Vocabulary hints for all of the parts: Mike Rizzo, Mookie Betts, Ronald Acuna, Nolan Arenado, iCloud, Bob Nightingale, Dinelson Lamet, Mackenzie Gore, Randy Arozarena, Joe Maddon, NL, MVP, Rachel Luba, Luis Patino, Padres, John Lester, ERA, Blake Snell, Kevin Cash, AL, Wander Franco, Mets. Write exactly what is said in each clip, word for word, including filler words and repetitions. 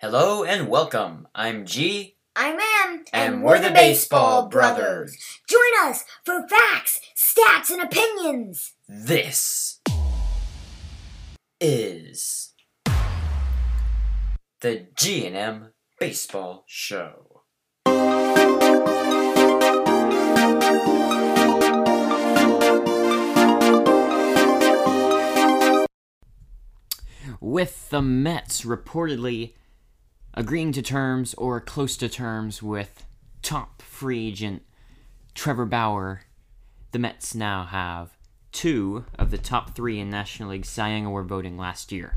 Hello and welcome. I'm G. I'm M. And, and we're, we're the Baseball, Baseball Brothers. Brothers. Join us for facts, stats, and opinions. This is the G and M Baseball Show. With the Mets reportedly agreeing to terms or close to terms with top free agent Trevor Bauer, the Mets now have two of the top three in National League Cy Young Award voting last year.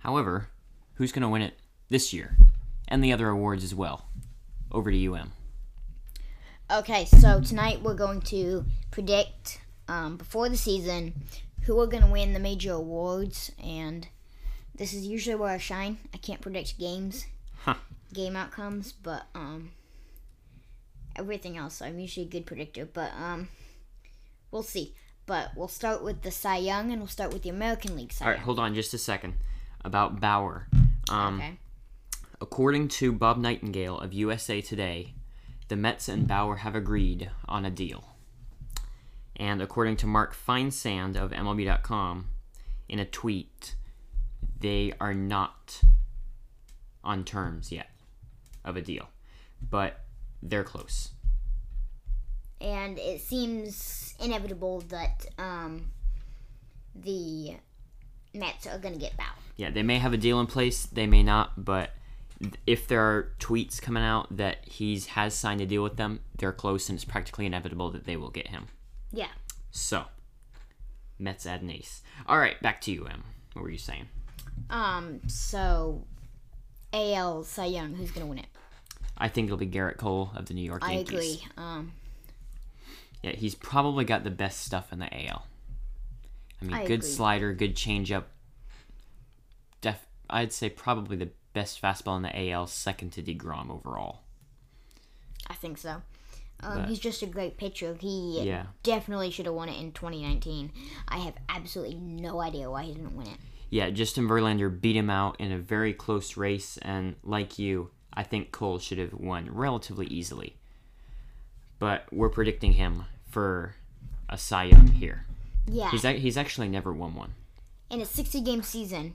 However, who's going to win it this year? And the other awards as well. Over to you, Em. Okay, so tonight we're going to predict, um, before the season, who are going to win the major awards, and this is usually where I shine. I can't predict games, huh. game outcomes, but um, everything else. I'm usually a good predictor, but um, we'll see. But we'll start with the Cy Young, and we'll start with the American League Cy All right, Young. Hold on just a second. About Bauer. Um, okay. According to Bob Nightingale of U S A Today, the Mets and Bauer have agreed on a deal. And according to Mark Feinsand of M L B dot com, in a tweet, they are not on terms yet of a deal. But they're close. And it seems inevitable that um, the Mets are going to get Bauer. Yeah, they may have a deal in place, they may not, but if there are tweets coming out that he's has signed a deal with them, they're close and it's practically inevitable that they will get him. Yeah. So, Mets add an ace. All right, back to you, Em. What were you saying? Um. So, A L Cy Young, who's gonna win it? I think it'll be Garrett Cole of the New York I Yankees. I agree. Um. Yeah, he's probably got the best stuff in the A L. I mean, I good agree. slider, good changeup. Def, I'd say probably the best fastball in the A L, second to DeGrom overall. I think so. Um, he's just a great pitcher. He yeah. definitely should have won it in twenty nineteen. I have absolutely no idea why he didn't win it. Yeah, Justin Verlander beat him out in a very close race, and like you, I think Cole should have won relatively easily. But we're predicting him for a Cy Young here. Yeah. He's, a- he's actually never won one. In a sixty-game season,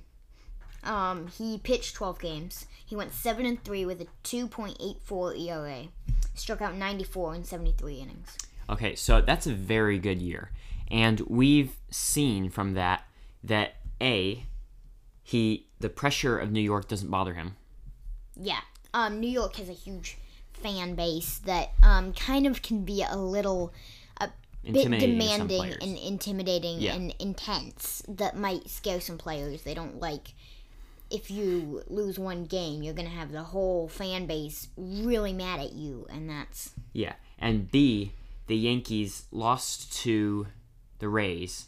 um, he pitched twelve games. He went seven and three with a two point eight four E R A. Struck out ninety-four in seventy-three innings. Okay, so that's a very good year. And we've seen from that that, A, he the pressure of New York doesn't bother him. Yeah. Um, New York has a huge fan base that um, kind of can be a little a bit demanding and intimidating yeah. and intense that might scare some players. They don't like... If you lose one game, you're going to have the whole fan base really mad at you, and that's... Yeah, and B, the Yankees lost to the Rays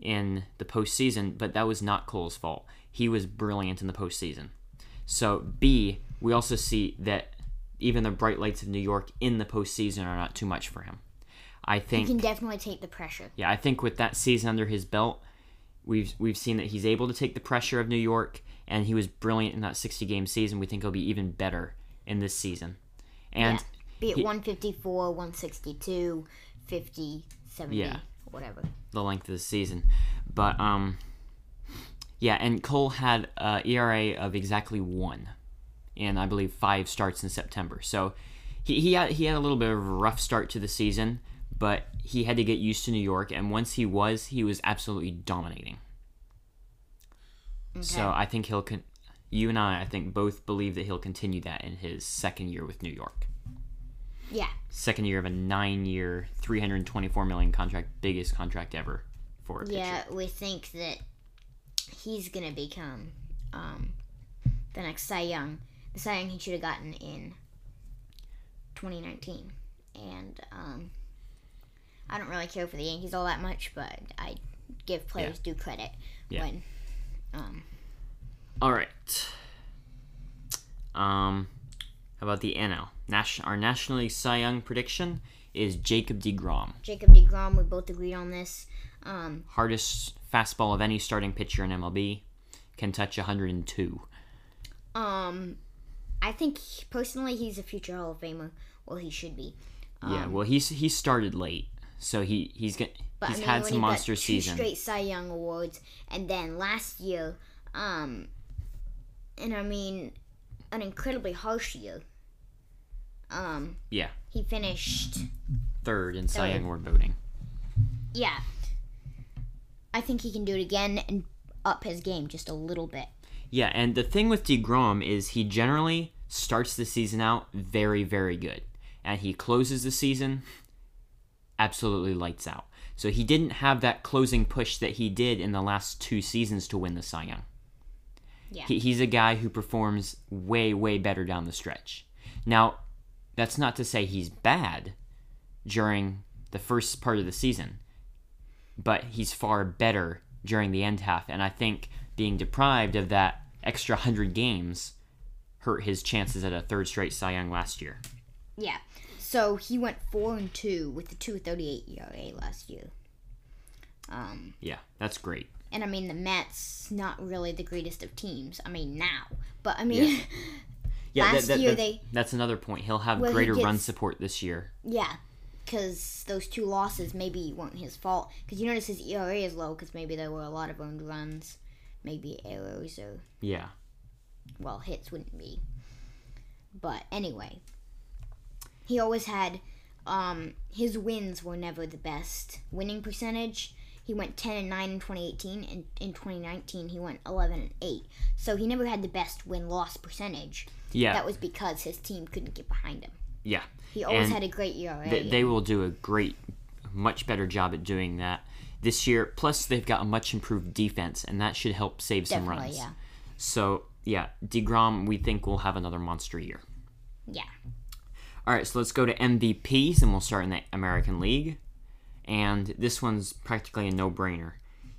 in the postseason, but that was not Cole's fault. He was brilliant in the postseason. So, B, we also see that even the bright lights of New York in the postseason are not too much for him. I think... He can definitely take the pressure. Yeah, I think with that season under his belt, we've we've seen that he's able to take the pressure of New York, and he was brilliant in that sixty-game season. We think he'll be even better in this season. And yeah. Be at he, one fifty-four, one sixty-two, fifty, seventy, yeah. whatever. The length of the season. But, um, yeah, and Cole had an E R A of exactly one in, I believe, five starts in September. So he, he, had, he had a little bit of a rough start to the season, but he had to get used to New York, and once he was, he was absolutely dominating. Okay. So I think he'll, con- you and I, I think both believe that he'll continue that in his second year with New York. Yeah. Second year of a nine-year, three hundred twenty-four million dollars contract, biggest contract ever for a pitcher. Yeah, we think that he's going to become um, the next Cy Young. The Cy Young he should have gotten in twenty nineteen. And um, I don't really care for the Yankees all that much, but I give players yeah. due credit yeah. when... Um. All right. Um, how about the N L? Nash- our National League Cy Young prediction is Jacob DeGrom. Jacob DeGrom, we both agreed on this. Um, Hardest fastball of any starting pitcher in M L B. Can touch one hundred two. Um, I think he, personally he's a future Hall of Famer. Well, he should be. Um, yeah. Well, he's he started late, so he he's got he's I mean, had some monster season. Two straight Cy Young awards, and then last year, um, and I mean, an incredibly harsh year. Um, yeah. He finished third in Cy Young award voting. Yeah. I think he can do it again and up his game just a little bit. Yeah, and the thing with DeGrom is he generally starts the season out very, very good. And he closes the season absolutely lights out. So he didn't have that closing push that he did in the last two seasons to win the Cy Young. Yeah. He, he's a guy who performs way, way better down the stretch. Now, that's not to say he's bad during the first part of the season, but he's far better during the end half. And I think being deprived of that extra one hundred games hurt his chances at a third straight Cy Young last year. Yeah. So he went four and two with the two thirty-eight E R A last year. Um, yeah, that's great. And, I mean, the Mets, not really the greatest of teams. I mean, now. But, I mean... Yeah. Yeah, Last that, that, year that, they... That's another point. He'll have well, greater he gets, run support this year. Yeah, because those two losses maybe weren't his fault. Because you notice his E R A is low because maybe there were a lot of earned runs. Maybe errors or... Yeah. Well, hits wouldn't be. But anyway, he always had... Um, his wins were never the best. Winning percentage, he went ten and nine in twenty eighteen, and in twenty nineteen he went eleven and eight. So he never had the best win-loss percentage. Yeah. That was because his team couldn't get behind him. Yeah. He always and had a great E R A. They, they will do a great, much better job at doing that this year. Plus, they've got a much improved defense, and that should help save Definitely, some runs. Yeah. So, yeah, DeGrom, we think, will have another monster year. Yeah. All right, so let's go to M V Ps, and we'll start in the American League. And this one's practically a no-brainer.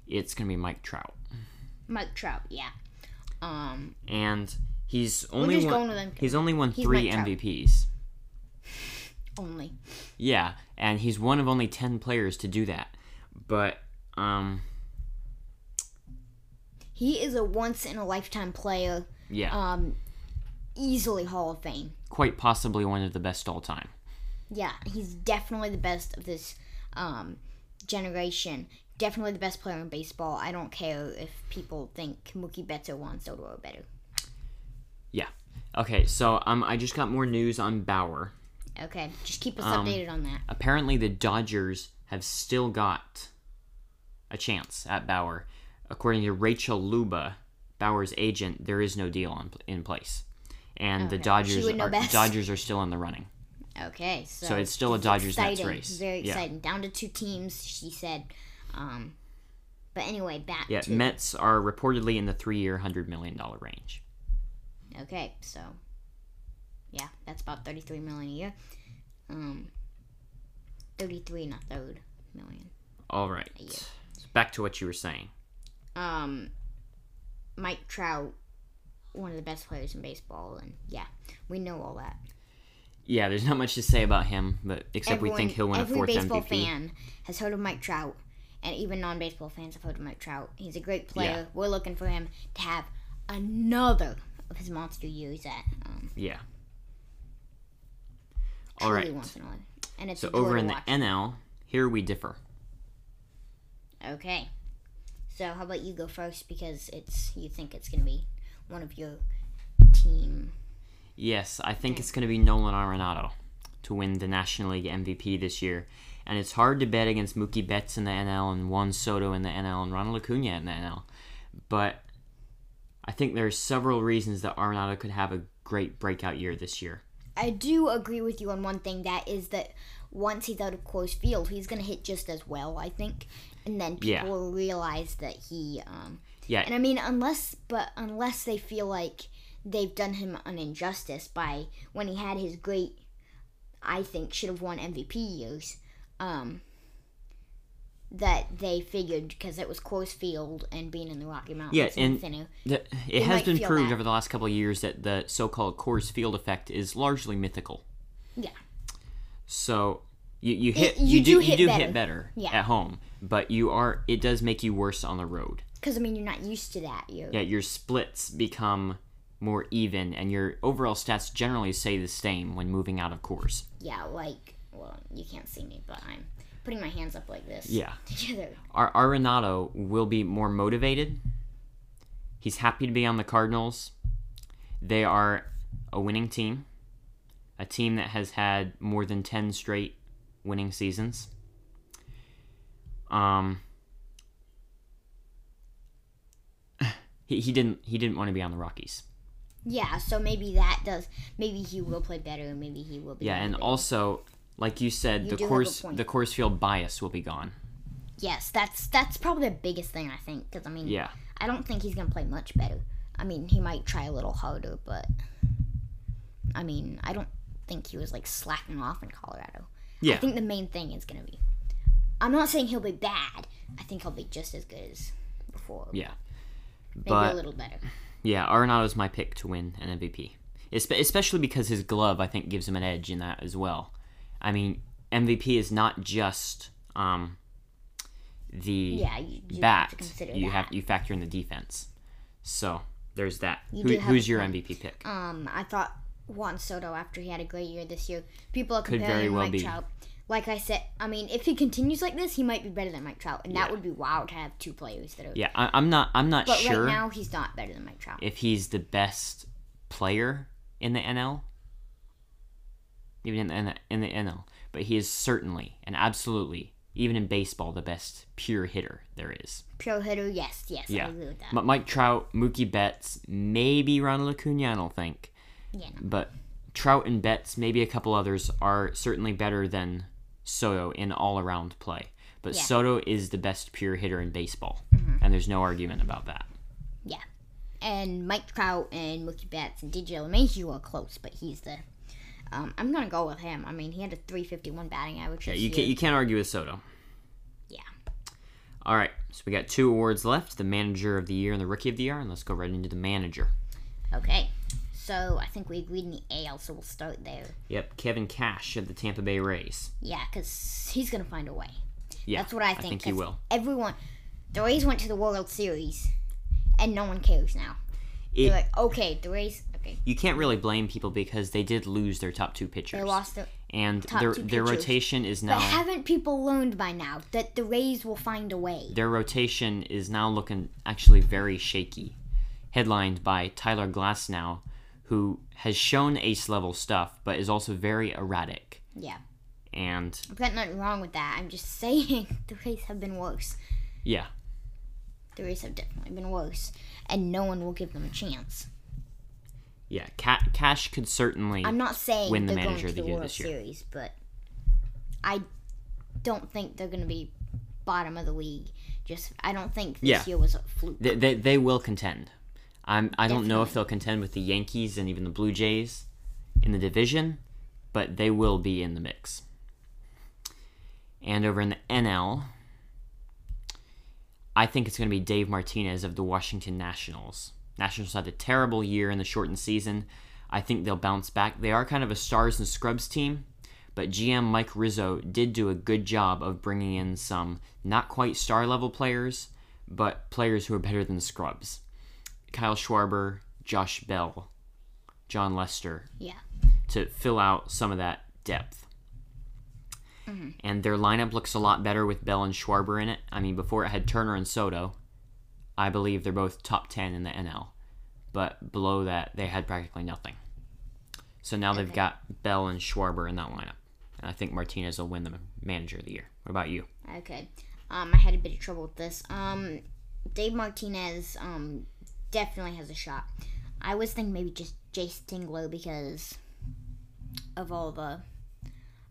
It's going to be Mike Trout. Mike Trout, yeah. Um, and he's only won, he's only won he's three M V Ps. Only. Yeah, and he's one of only ten players to do that. But um, he is a once-in-a-lifetime player. Yeah. Um, easily Hall of Fame. Quite possibly one of the best all-time. Yeah, he's definitely the best of this Um, generation. Definitely the best player in baseball. I don't care if people think Mookie Betts or Juan Soto are better. Yeah. Okay, so um, I just got more news on Bauer. Okay, just keep us um, updated on that. Apparently the Dodgers have still got a chance at Bauer. According to Rachel Luba, Bauer's agent, there is no deal on, in place. And okay. the Dodgers are, Dodgers are still in the running. Okay, so, so it's still a Dodgers-Mets race. Very exciting. Yeah. Down to two teams, she said. Um, but anyway, back yeah, to... Yeah, Mets are reportedly in the three-year, one hundred million dollars range. Okay, so... Yeah, that's about thirty-three million dollars a year. Um, thirty-three not third million. All right. A year. So back to what you were saying. Um, Mike Trout, one of the best players in baseball, and yeah, we know all that. Yeah, there's not much to say about him, but except Everyone, we think he'll win a fourth M V P. Every baseball fan has heard of Mike Trout, and even non-baseball fans have heard of Mike Trout. He's a great player. Yeah. We're looking for him to have another of his monster years at. Um, yeah. All right. Once in a life. And it's so over in the N L, here we differ. Okay. So how about you go first, because it's you think it's going to be one of your team... Yes, I think it's going to be Nolan Arenado to win the National League M V P this year. And it's hard to bet against Mookie Betts in the N L and Juan Soto in the N L and Ronald Acuna in the N L. But I think there are several reasons that Arenado could have a great breakout year this year. I do agree with you on one thing. That is that once he's out of close field, he's going to hit just as well, I think. And then people yeah. will realize that he... Um, yeah. And I mean, unless but unless they feel like... They've done him an injustice by when he had his great, I think, should have won M V P years, um, that they figured because it was close field and being in the Rocky Mountains. Yeah, and, and the, it has been proved that. over the last couple of years that the so-called Coors Field effect is largely mythical. Yeah. So you you hit it, you, you do, do hit you do better. hit better yeah. at home, but you are it does make you worse on the road. Because I mean, you're not used to that. You're, yeah, your splits become more even, and your overall stats generally stay the same when moving out of course. Yeah, like, well, you can't see me, but I'm putting my hands up like this. Yeah. Together. Our Arenado will be more motivated. He's happy to be on the Cardinals. They are a winning team, a team that has had more than ten straight winning seasons. Um... He he didn't he didn't want to be on the Rockies. Yeah, so maybe that does maybe he will play better. Maybe he will be. Yeah, motivated. And also, like you said, you the course the course field bias will be gone. Yes, that's that's probably the biggest thing I think, because I mean, yeah. I don't think he's gonna play much better. I mean, he might try a little harder, but I mean, I don't think he was like slacking off in Colorado. Yeah, I think the main thing is gonna be. I'm not saying he'll be bad. I think he'll be just as good as before. Yeah. Maybe but, a little better. Yeah, Arenado's my pick to win an M V P. Espe- especially because his glove, I think, gives him an edge in that as well. I mean, M V P is not just um, the yeah, you, you bat. Have to consider you, that. Have, you factor in the defense. So, there's that. You Who, who's your point. M V P pick? Um, I thought Juan Soto, after he had a great year this year. People are comparing Could very him well Mike be. Trout. Like I said, I mean, if he continues like this, he might be better than Mike Trout, and yeah. that would be wild to have two players that are. Yeah, I, I'm not. I'm not but sure. But right now, he's not better than Mike Trout. If he's the best player in the N L, even in the, in the, in the N L, but he is certainly and absolutely, even in baseball, the best pure hitter there is. Pure hitter, yes, yes, yeah. I agree with that. But Mike Trout, Mookie Betts, maybe Ronald Acuna, I don't think. Yeah. No. But Trout and Betts, maybe a couple others, are certainly better than Soto in all-around play. But yeah. Soto is the best pure hitter in baseball, mm-hmm. and there's no argument about that. Yeah. And Mike Trout and Mookie Betts and D J LeMahieu are close, but he's the... Um, I'm going to go with him. I mean, he had a three fifty-one batting average. Yeah, you, can, you can't argue with Soto. Yeah. All right, so we got two awards left, the Manager of the Year and the Rookie of the Year, and let's go right into the Manager. Okay. So, I think we agreed in the A L, so we'll start there. Yep, Kevin Cash of the Tampa Bay Rays. Yeah, because he's going to find a way. Yeah, that's what I think. I think he will. Everyone, the Rays went to the World Series, and no one cares now. It, They're like, okay, the Rays, okay. You can't really blame people because they did lose their top two pitchers. They lost their and top their, two pitchers. And their rotation is now... But haven't people learned by now that the Rays will find a way? Their rotation is now looking actually very shaky, headlined by Tyler Glasnow, who has shown ace-level stuff, but is also very erratic. Yeah. And... I've got nothing wrong with that. I'm just saying the Rays have been worse. Yeah. The Rays have definitely been worse, and no one will give them a chance. Yeah, Ca- Cash could certainly I'm not saying win the Manager of the Year World this year. Series, but I don't think they're going to be bottom of the league. Just I don't think this yeah. year was a fluke. They, they, they will contend. I'm, I don't Definitely. know if they'll contend with the Yankees and even the Blue Jays in the division, but they will be in the mix. And over in the N L, I think it's going to be Dave Martinez of the Washington Nationals. Nationals had a terrible year in the shortened season. I think they'll bounce back. They are kind of a stars and scrubs team, but G M Mike Rizzo did do a good job of bringing in some not quite star-level players, but players who are better than scrubs. Kyle Schwarber, Josh Bell, John Lester, yeah, to fill out some of that depth. Mm-hmm. And their lineup looks a lot better with Bell and Schwarber in it. I mean, before it had Turner and Soto, I believe they're both top ten in the N L. But below that, they had practically nothing. So now okay. they've got Bell and Schwarber in that lineup. And I think Martinez will win the Manager of the Year. What about you? Okay. Um, I had a bit of trouble with this. Um, Dave Martinez... Um, Definitely has a shot. I was thinking maybe just Jace Tingler because of all the...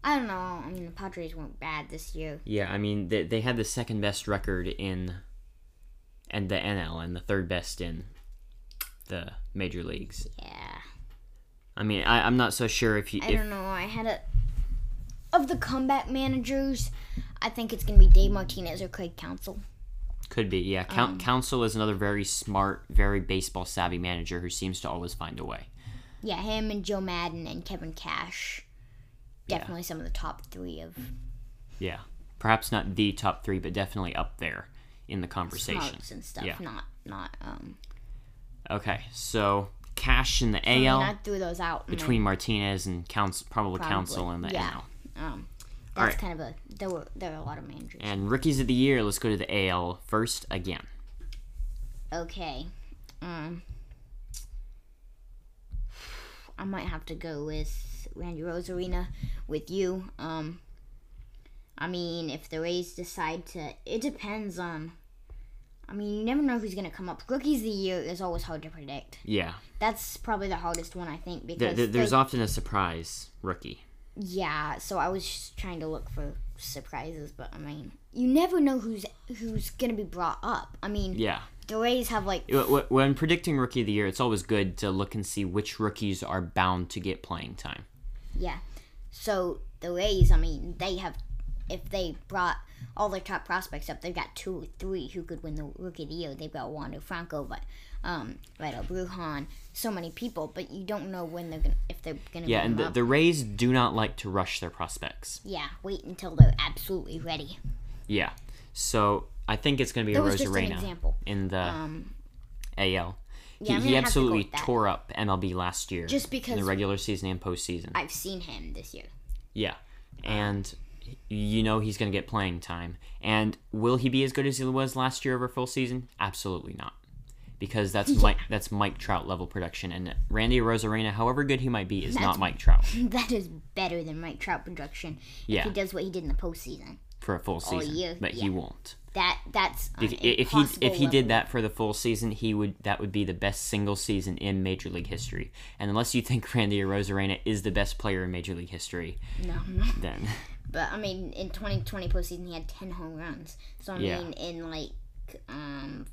I don't know. I mean, the Padres weren't bad this year. Yeah, I mean, they, they had the second best record in and the N L and the third best in the major leagues. Yeah. I mean, I, I'm not so sure if you... I if, don't know. I had a... Of the comeback managers, I think it's going to be Dave Martinez or Craig Counsell. Could be, yeah. Um, Counsell is another very smart, very baseball-savvy manager who seems to always find a way. Yeah, him and Joe Maddon and Kevin Cash. Definitely yeah. some of the top three of... Yeah. Perhaps not the top three, but definitely up there in the conversation. Smarts and stuff, yeah. not... not um... Okay, so Cash in the so A L. Not threw those out between Martinez and Counsell, probably, probably. Counsell in the yeah. A L. Um, that's right. kind of a there were there were a lot of managers. And rookies of the year. Let's go to the A L first again. Okay, um, I might have to go with Randy Arozarena with you. Um, I mean, if the Rays decide to, it depends on. I mean, you never know who's going to come up. Rookies of the year is always hard to predict. Yeah. That's probably the hardest one, I think, because... There, there's they, often a surprise rookie. Yeah, so I was just trying to look for surprises, but, I mean, you never know who's who's going to be brought up. I mean, yeah. the Rays have, like... When predicting rookie of the year, it's always good to look and see which rookies are bound to get playing time. Yeah. So, the Rays, I mean, they have... If they brought all their top prospects up, they've got two or three who could win the Rookie of the Year. They've got Wander Franco, but um, Reto Brujan, so many people. But you don't know when they're gonna, if they're gonna. Yeah, and the, the Rays do not like to rush their prospects. Yeah, wait until they're absolutely ready. Yeah, so I think it's gonna be Arozarena in the um, A L. Yeah, he I'm he absolutely tore up M L B last year, just because in the regular season and postseason. I've seen him this year. Yeah, and. You know he's going to get playing time. And will he be as good as he was last year over a full season? Absolutely not. Because that's yeah. Mike that's Mike Trout level production. And Randy Arozarena, however good he might be, is that's, not Mike Trout. That is better than Mike Trout production yeah. if he does what he did in the postseason. For a full season. All year, but yeah. he won't. That that's if, if he if he did that for the full season, he would that would be the best single season in Major League history. And unless you think Randy Arozarena is the best player in Major League history, no, then but I mean, in twenty twenty postseason, he had ten home runs. So I yeah. mean, in like um,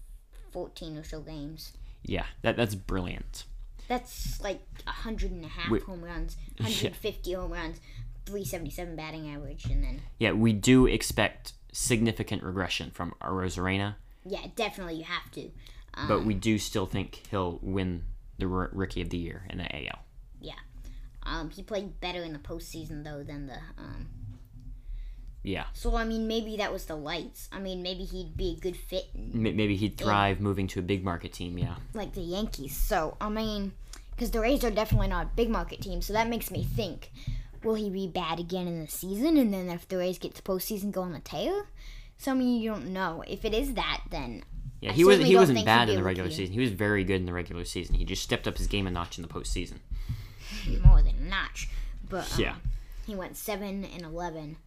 fourteen or so games. Yeah, that that's brilliant. That's like a hundred and a half we, home runs, one hundred fifty yeah. home runs, three seventy-seven batting average, and then yeah, we do expect significant regression from Arozarena. Yeah, definitely, you have to. Um, but we do still think he'll win the R- Rookie of the Year in the A L. Yeah, um, he played better in the postseason though than the. Um, Yeah. So, I mean, maybe that was the lights. I mean, maybe he'd be a good fit. Maybe he'd thrive in, moving to a big market team, yeah. Like the Yankees. So, I mean, because the Rays are definitely not a big market team, so that makes me think, will he be bad again in the season? And then if the Rays get to postseason, go on the tear? So, I mean, you don't know. If it is that, then... Yeah, he, was, he wasn't bad in the regular season. He was very good in the regular season. He just stepped up his game a notch in the postseason. More than a notch. But um, yeah. he went seven and eleven.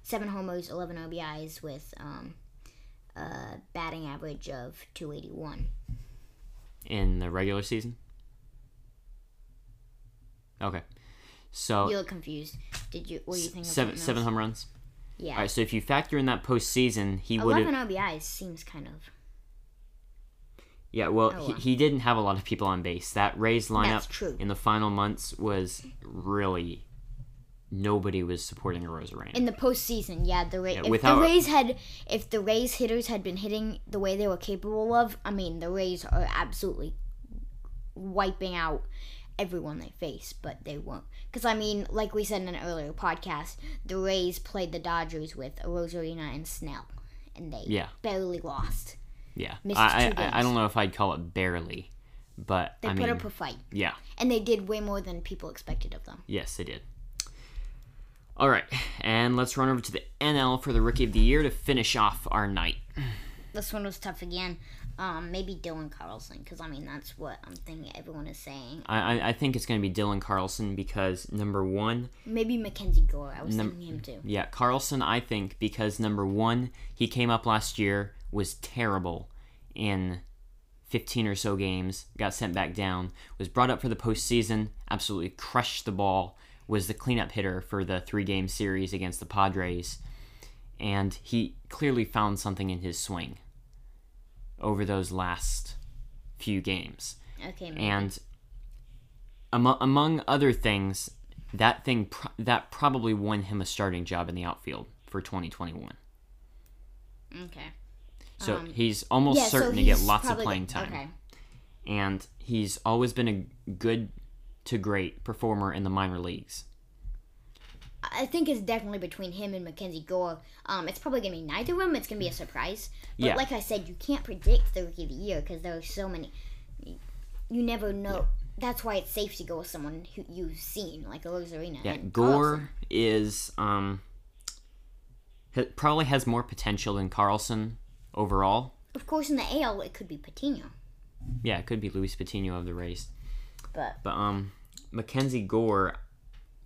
Seven homers, eleven O B Is, with um, a batting average of two eighty-one. In the regular season? Okay. So you look confused. Did you? What do you think? Seven, of seven home runs. Yeah. All right. So if you factor in that postseason, he would eleven O B Is seems kind of. Yeah. Well, oh, he, he didn't have a lot of people on base. That Rays lineup in the final months was really. Nobody was supporting Arozarena. In the postseason, yeah. The, Ra- yeah, if the Rays had, if the Rays hitters had been hitting the way they were capable of, I mean, the Rays are absolutely wiping out everyone they face, but they won't. Because, I mean, like we said in an earlier podcast, the Rays played the Dodgers with Arozarena and Snell, and they yeah. barely lost. Yeah. Missed I, two I, games. I don't know if I'd call it barely, but, They I put mean, up a fight. Yeah. And they did way more than people expected of them. Yes, they did. All right, and let's run over to the N L for the Rookie of the Year to finish off our night. This one was tough again. Um, maybe Dylan Carlson, because, I mean, that's what I'm thinking everyone is saying. I I think it's going to be Dylan Carlson because, number one... Maybe Mackenzie Gore. I was num- thinking him, too. Yeah, Carlson, I think, because, number one, he came up last year, was terrible in fifteen or so games, got sent back down, was brought up for the postseason, absolutely crushed the ball, was the cleanup hitter for the three-game series against the Padres, and he clearly found something in his swing over those last few games. Okay. Man. And among, among other things, that thing pro- that probably won him a starting job in the outfield for twenty twenty-one. Okay. So um, he's almost yeah, certain so he's to get lots of playing time. Okay. And he's always been a good... to great performer in the minor leagues. I think it's definitely between him and Mackenzie Gore. Um, it's probably going to be neither of them. It's going to be a surprise. But yeah. like I said, you can't predict the Rookie of the Year because there are so many. You never know. that's why it's safe to go with someone who you've seen, like Arozarena. Yeah, Gore Carlson. is um, probably has more potential than Carlson overall. Of course, in the A L, it could be Patino. Yeah, it could be Luis Patino of the race. But but um, Mackenzie Gore,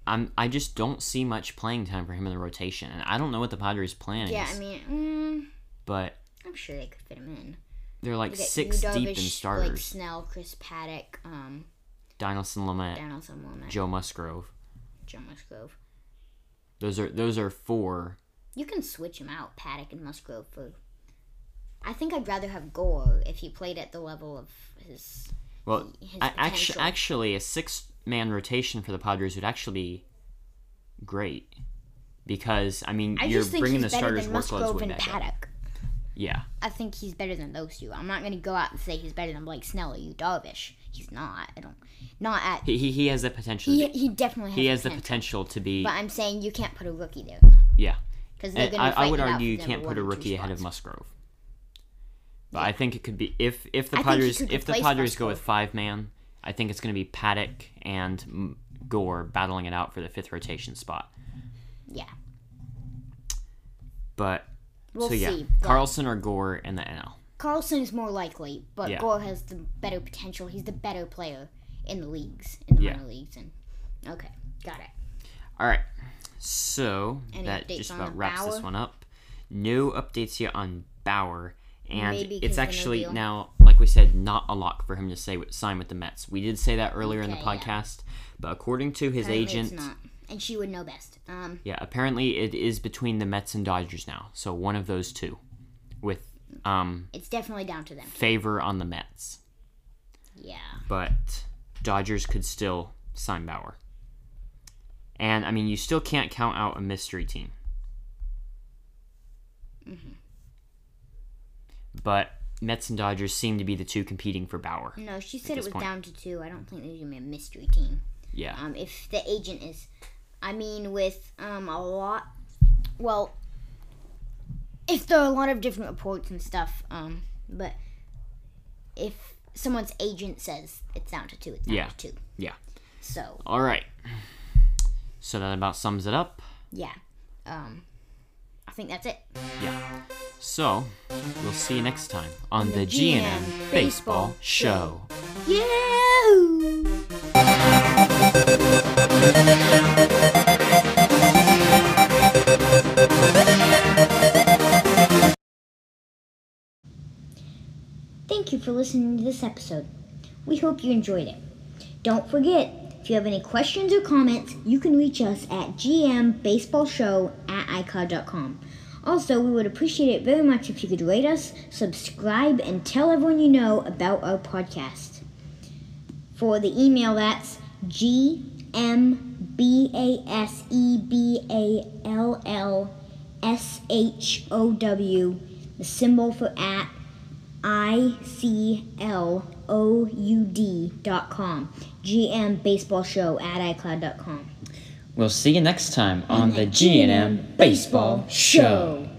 I'm I just don't see much playing time for him in the rotation, and I don't know what the Padres' plan yeah, is. Yeah, I mean, mm, but I'm sure they could fit him in. They're like six Udovish, deep in starters. Blake Snell, Chris Paddock, um, Dinelson Lamet, Dinelson Lamet, Joe Musgrove, Joe Musgrove. Those are those are four. You can switch them out, Paddock and Musgrove. For I think I'd rather have Gore if he played at the level of his. Well, his I, actually, actually, a six-man rotation for the Padres would actually be great because I mean I you're just think bringing he's the starters' than workloads way back Paddock. Up. Yeah. I think he's better than those two. I'm not going to go out and say he's better than Blake Snell or Udovish. He's not. I don't. Not at. He he, he has the potential. He, he definitely has. He the has potential. the potential to be. But I'm saying you can't put a rookie there. Yeah. Because they're going to fight I would argue you can't put a rookie ahead of Musgrove. But yeah. I think it could be if if the I Padres if the Padres go with five man, I think it's going to be Paddock and Gore battling it out for the fifth rotation spot. Yeah. But. We'll so, yeah, see, Carlson or Gore in the N L. Carlson is more likely, but yeah. Gore has the better potential. He's the better player in the leagues, in the yeah. minor leagues. And okay, got it. All right, so Any that just about wraps Bauer? this one up. No updates yet on Bauer, and Maybe it's actually now, like we said, not a lock for him to say sign with the Mets. We did say that earlier okay, in the podcast, yeah. but according to his Apparently agent... It's not. And she would know best. Um, yeah, apparently it is between the Mets and Dodgers now. So one of those two. With um, it's definitely down to them. Favor on the Mets. Yeah. But Dodgers could still sign Bauer. And, I mean, you still can't count out a mystery team. Mm-hmm. But Mets and Dodgers seem to be the two competing for Bauer. No, she said it was point. down to two. I don't think there's going to be a mystery team. Yeah. Um, if the agent is... I mean, with um, a lot, well, if there are a lot of different reports and stuff, um, but if someone's agent says it's down to two, it's down yeah. to two. Yeah. So. All right. So that about sums it up. Yeah. Um, I think that's it. Yeah. So, we'll see you next time on the, the G N M, G N M Baseball Show. Yahoo! Thank you for listening to this episode. We hope you enjoyed it. Don't forget, if you have any questions or comments, you can reach us at g m baseball show at i cloud dot com. Also, we would appreciate it very much if you could rate us, subscribe, and tell everyone you know about our podcast. For the email, that's g m baseball show, the symbol for at, I C L O U D dot com. G M Baseball Show at iCloud dot com. We'll see you next time on the G N M Baseball Show.